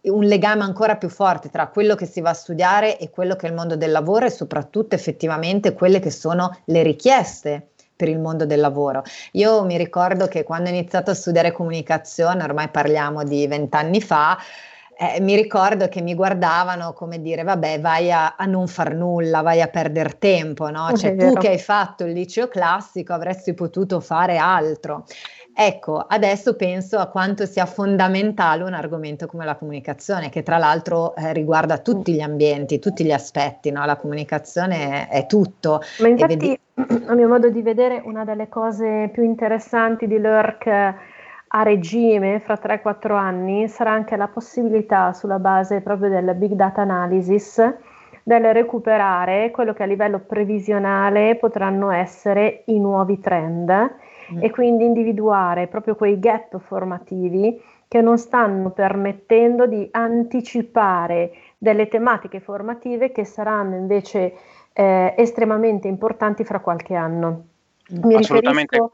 un legame ancora più forte tra quello che si va a studiare e quello che è il mondo del lavoro e soprattutto effettivamente quelle che sono le richieste per il mondo del lavoro. Io mi ricordo che quando ho iniziato a studiare comunicazione, ormai parliamo di 20 anni fa, mi ricordo che mi guardavano come dire, vabbè, vai a non far nulla, vai a perdere tempo, no? Cioè tu che hai fatto il liceo classico avresti potuto fare altro. Ecco, adesso penso a quanto sia fondamentale un argomento come la comunicazione, che tra l'altro riguarda tutti gli ambienti, tutti gli aspetti, no? La comunicazione è tutto. Ma infatti, a mio modo di vedere, una delle cose più interessanti di Lurk a regime fra 3-4 anni sarà anche la possibilità, sulla base proprio del big data analysis, del recuperare quello che a livello previsionale potranno essere i nuovi trend e quindi individuare proprio quei gap formativi che non stanno permettendo di anticipare delle tematiche formative che saranno invece estremamente importanti fra qualche anno. Mi riferisco,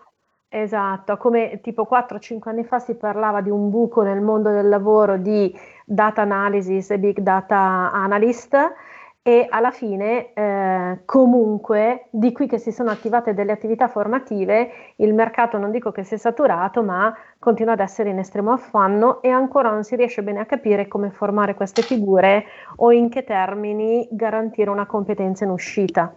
esatto, come tipo 4-5 anni fa si parlava di un buco nel mondo del lavoro di data analysis e big data analyst, e alla fine comunque di qui che si sono attivate delle attività formative, il mercato non dico che si è saturato, ma continua ad essere in estremo affanno e ancora non si riesce bene a capire come formare queste figure o in che termini garantire una competenza in uscita.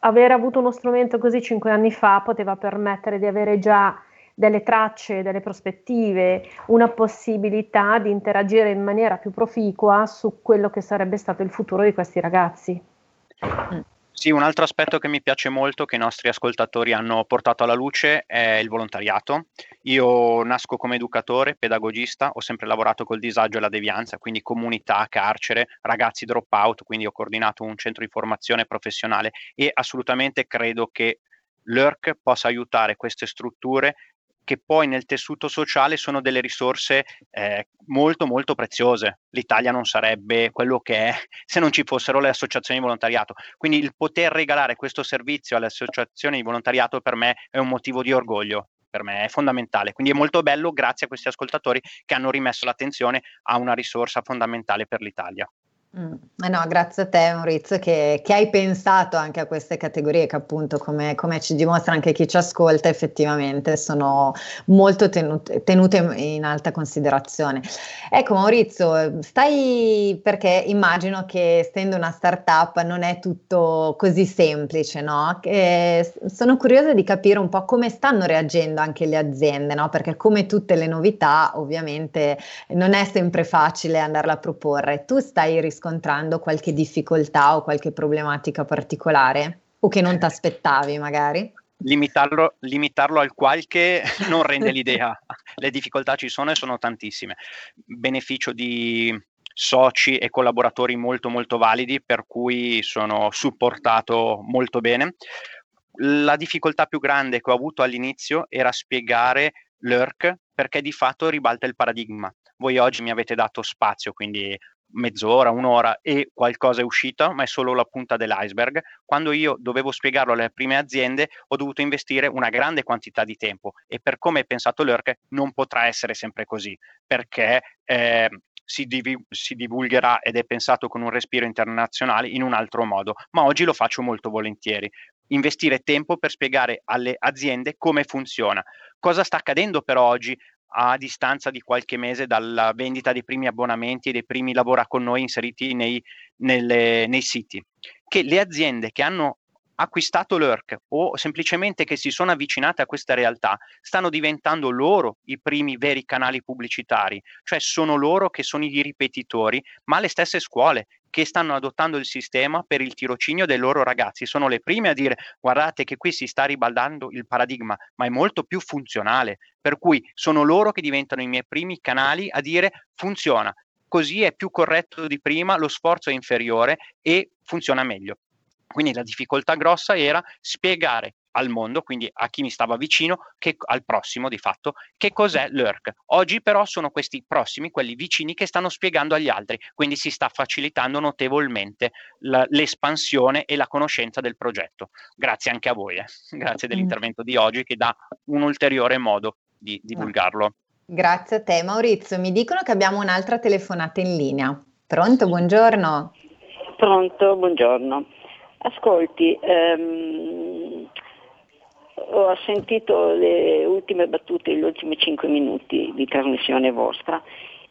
Aver avuto uno strumento così 5 anni fa poteva permettere di avere già delle tracce, delle prospettive, una possibilità di interagire in maniera più proficua su quello che sarebbe stato il futuro di questi ragazzi. Sì, un altro aspetto che mi piace molto, che i nostri ascoltatori hanno portato alla luce, è il volontariato. Io nasco come educatore, pedagogista, ho sempre lavorato col disagio e la devianza, quindi comunità, carcere, ragazzi drop out, quindi ho coordinato un centro di formazione professionale e assolutamente credo che Lurk possa aiutare queste strutture che poi nel tessuto sociale sono delle risorse molto molto preziose. L'Italia non sarebbe quello che è se non ci fossero le associazioni di volontariato. Quindi il poter regalare questo servizio alle associazioni di volontariato per me è un motivo di orgoglio, per me è fondamentale. Quindi è molto bello, grazie a questi ascoltatori che hanno rimesso l'attenzione a una risorsa fondamentale per l'Italia. No, grazie a te Maurizio che hai pensato anche a queste categorie che appunto come ci dimostra anche chi ci ascolta effettivamente sono molto tenute in alta considerazione. Ecco Maurizio, perché immagino che essendo una startup non è tutto così semplice, no? Sono curiosa di capire un po' come stanno reagendo anche le aziende, no? Perché come tutte le novità ovviamente non è sempre facile andarla a proporre. Tu stai riscontrando qualche difficoltà o qualche problematica particolare o che non ti aspettavi magari? Limitarlo al qualche non rende l'idea, le difficoltà ci sono e sono tantissime. Beneficio di soci e collaboratori molto molto validi per cui sono supportato molto bene. La difficoltà più grande che ho avuto all'inizio era spiegare Lurk perché di fatto ribalta il paradigma. Voi oggi mi avete dato spazio, quindi mezz'ora, un'ora e qualcosa è uscita, ma è solo la punta dell'iceberg. Quando io dovevo spiegarlo alle prime aziende ho dovuto investire una grande quantità di tempo e per come è pensato Lurk non potrà essere sempre così, perché si divulgherà ed è pensato con un respiro internazionale in un altro modo, ma oggi lo faccio molto volentieri. Investire tempo per spiegare alle aziende come funziona. Cosa sta accadendo però oggi? A distanza di qualche mese dalla vendita dei primi abbonamenti e dei primi lavora con noi inseriti nei siti, che le aziende che hanno acquistato Lurk o semplicemente che si sono avvicinate a questa realtà stanno diventando loro i primi veri canali pubblicitari, cioè sono loro che sono i ripetitori, ma le stesse scuole che stanno adottando il sistema per il tirocinio dei loro ragazzi sono le prime a dire guardate che qui si sta ribaldando il paradigma, ma è molto più funzionale, per cui sono loro che diventano i miei primi canali a dire funziona, così è più corretto di prima, lo sforzo è inferiore e funziona meglio. Quindi la difficoltà grossa era spiegare al mondo, quindi a chi mi stava vicino, che al prossimo di fatto, che cos'è Lurk. Oggi però sono questi prossimi, quelli vicini, che stanno spiegando agli altri, quindi si sta facilitando notevolmente l'espansione e la conoscenza del progetto. Grazie anche a voi, grazie dell'intervento di oggi che dà un ulteriore modo di divulgarlo. Grazie a te Maurizio, mi dicono che abbiamo un'altra telefonata in linea. Pronto, buongiorno. Pronto, buongiorno. Ascolti, ho sentito le ultime battute, gli ultimi 5 minuti di trasmissione vostra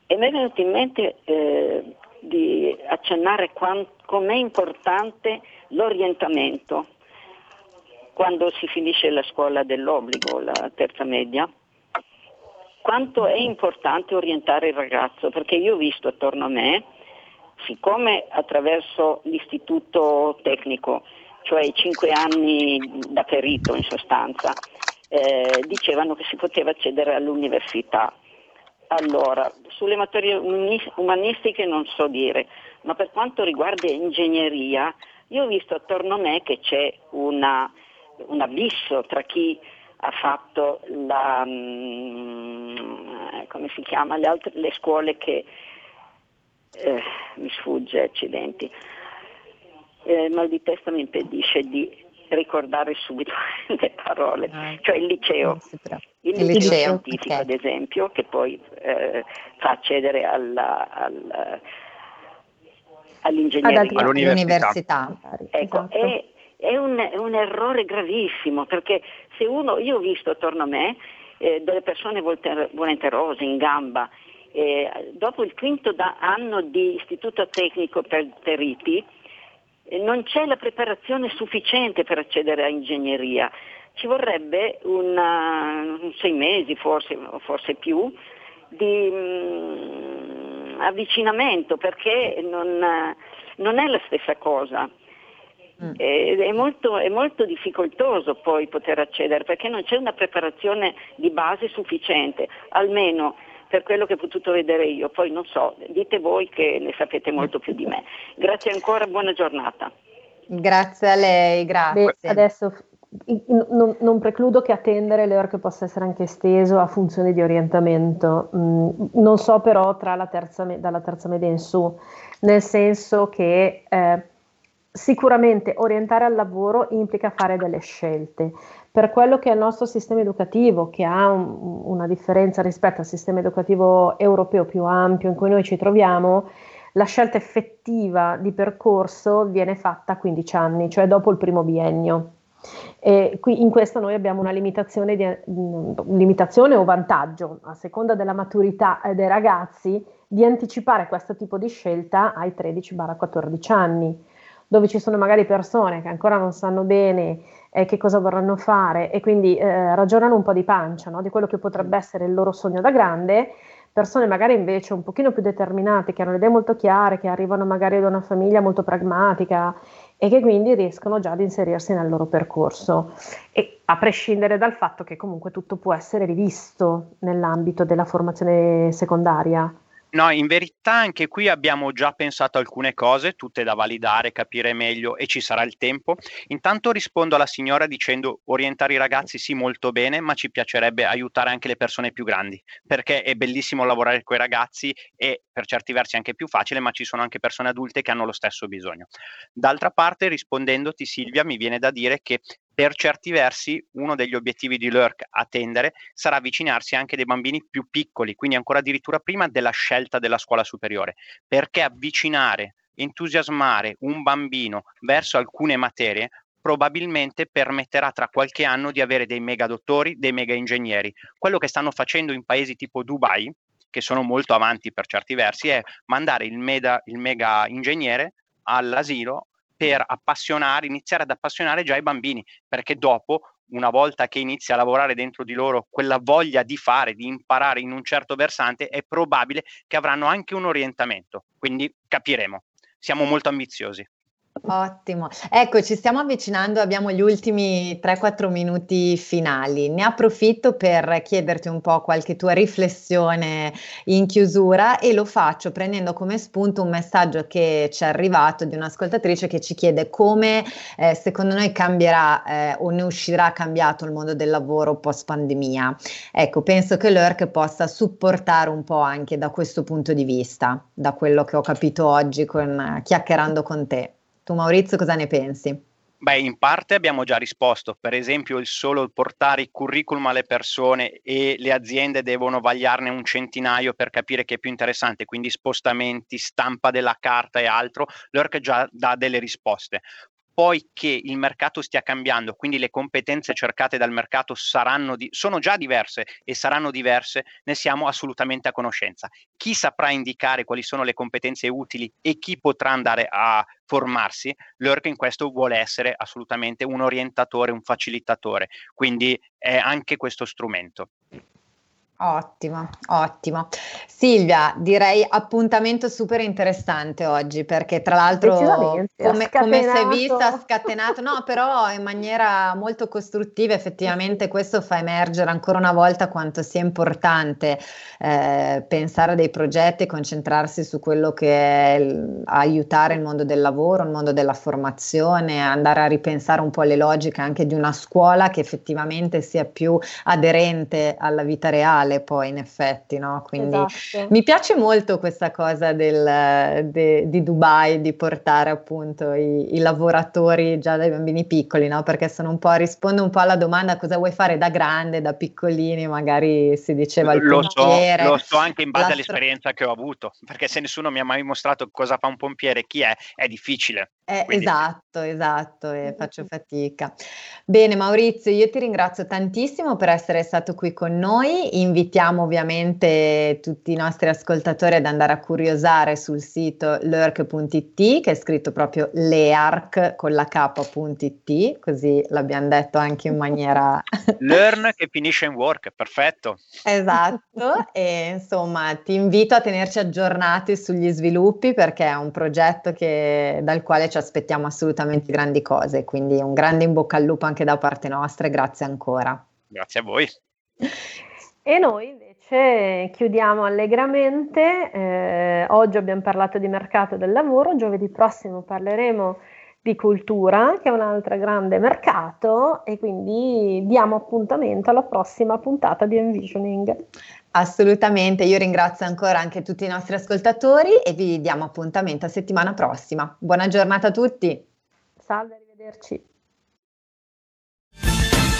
e mi è venuto in mente di accennare com'è importante l'orientamento quando si finisce la scuola dell'obbligo, la terza media. Quanto è importante orientare il ragazzo, perché io ho visto attorno a me, siccome attraverso l'istituto tecnico, cioè i 5 anni da perito in sostanza, dicevano che si poteva accedere all'università. Allora, sulle materie umanistiche non so dire, ma per quanto riguarda ingegneria, io ho visto attorno a me che c'è un abisso tra chi ha fatto le scuole che... mi sfugge, accidenti, il mal di testa mi impedisce di ricordare subito le parole, cioè il liceo scientifico, okay, ad esempio, che poi fa accedere alla all'ingegneria, all'università. Ecco, esatto. È un errore gravissimo, perché se uno, io ho visto attorno a me delle persone volenterose, in gamba, dopo il quinto anno di istituto tecnico per periti non c'è la preparazione sufficiente per accedere a ingegneria, ci vorrebbe un 6 mesi forse più di avvicinamento, perché non è la stessa cosa. È molto difficoltoso poi poter accedere, perché non c'è una preparazione di base sufficiente, almeno per quello che ho potuto vedere io. Poi non so, dite voi che ne sapete molto più di me. Grazie ancora, buona giornata. Grazie a lei, grazie. Beh, adesso non precludo che attendere le ore che possa essere anche esteso a funzioni di orientamento, non so però dalla terza media in su, nel senso che sicuramente orientare al lavoro implica fare delle scelte. Per quello che è il nostro sistema educativo, che ha una differenza rispetto al sistema educativo europeo più ampio in cui noi ci troviamo, la scelta effettiva di percorso viene fatta a 15 anni, cioè dopo il primo biennio. E qui in questo noi abbiamo una limitazione o vantaggio, a seconda della maturità dei ragazzi, di anticipare questo tipo di scelta ai 13-14 anni. Dove ci sono magari persone che ancora non sanno bene che cosa vorranno fare e quindi ragionano un po' di pancia, no? Di quello che potrebbe essere il loro sogno da grande, persone magari invece un pochino più determinate, che hanno le idee molto chiare, che arrivano magari da una famiglia molto pragmatica e che quindi riescono già ad inserirsi nel loro percorso, e a prescindere dal fatto che comunque tutto può essere rivisto nell'ambito della formazione secondaria. No, in verità anche qui abbiamo già pensato alcune cose, tutte da validare, capire meglio, e ci sarà il tempo. Intanto rispondo alla signora dicendo: orientare i ragazzi sì, molto bene, ma ci piacerebbe aiutare anche le persone più grandi, perché è bellissimo lavorare con i ragazzi e per certi versi anche più facile, ma ci sono anche persone adulte che hanno lo stesso bisogno. D'altra parte, rispondendoti Silvia, mi viene da dire che per certi versi uno degli obiettivi di Lurk a tendere sarà avvicinarsi anche dei bambini più piccoli, quindi ancora addirittura prima della scelta della scuola superiore, perché avvicinare, entusiasmare un bambino verso alcune materie probabilmente permetterà tra qualche anno di avere dei mega dottori, dei mega ingegneri. Quello che stanno facendo in paesi tipo Dubai, che sono molto avanti per certi versi, è mandare il mega ingegnere all'asilo per iniziare ad appassionare già i bambini, perché dopo, una volta che inizia a lavorare dentro di loro quella voglia di fare, di imparare in un certo versante, è probabile che avranno anche un orientamento, quindi capiremo. Siamo molto ambiziosi. Ottimo, ecco, ci stiamo avvicinando, abbiamo gli ultimi 3-4 minuti finali, ne approfitto per chiederti un po' qualche tua riflessione in chiusura, e lo faccio prendendo come spunto un messaggio che ci è arrivato di un'ascoltatrice che ci chiede come secondo noi cambierà o ne uscirà cambiato il mondo del lavoro post pandemia. Ecco, penso che Lurk possa supportare un po' anche da questo punto di vista, da quello che ho capito oggi chiacchierando con te. Tu Maurizio, cosa ne pensi? Beh, in parte abbiamo già risposto, per esempio il solo portare i curriculum alle persone, e le aziende devono vagliarne un centinaio per capire che è più interessante, quindi spostamenti, stampa della carta e altro, Lurk già dà delle risposte. Poi che il mercato stia cambiando, quindi le competenze cercate dal mercato sono già diverse e saranno diverse, ne siamo assolutamente a conoscenza. Chi saprà indicare quali sono le competenze utili e chi potrà andare a formarsi, Lurk in questo vuole essere assolutamente un orientatore, un facilitatore, quindi è anche questo strumento. Ottimo. Silvia, direi appuntamento super interessante oggi, perché tra l'altro come sei vista ha scatenato, no, però in maniera molto costruttiva, effettivamente questo fa emergere ancora una volta quanto sia importante pensare a dei progetti e concentrarsi su quello che è aiutare il mondo del lavoro, il mondo della formazione, andare a ripensare un po' le logiche anche di una scuola che effettivamente sia più aderente alla vita reale. Poi in effetti, no? Quindi esatto. Mi piace molto questa cosa di Dubai, di portare appunto i lavoratori già dai bambini piccoli, no? Perché sono un po', rispondo un po' alla domanda: cosa vuoi fare da grande, da piccolini? Magari si diceva il pompiere. Lo so anche in base all'esperienza che ho avuto, perché se nessuno mi ha mai mostrato cosa fa un pompiere, chi è difficile. Esatto, faccio fatica. Bene Maurizio, io ti ringrazio tantissimo per essere stato qui con noi, invitiamo ovviamente tutti i nostri ascoltatori ad andare a curiosare sul sito Lurk.it, che è scritto proprio Leark con la K.it, così l'abbiamo detto anche in maniera… Learn che finisce in work, perfetto. Esatto, e insomma ti invito a tenerci aggiornati sugli sviluppi, perché è un progetto dal quale ci aspettiamo assolutamente grandi cose, quindi un grande in bocca al lupo anche da parte nostra e grazie ancora. Grazie a voi. E noi invece chiudiamo allegramente, oggi abbiamo parlato di mercato del lavoro, giovedì prossimo parleremo di cultura, che è un altro grande mercato, e quindi diamo appuntamento alla prossima puntata di Envisioning. Assolutamente, io ringrazio ancora anche tutti i nostri ascoltatori e vi diamo appuntamento a settimana prossima. Buona giornata a tutti. Salve, arrivederci.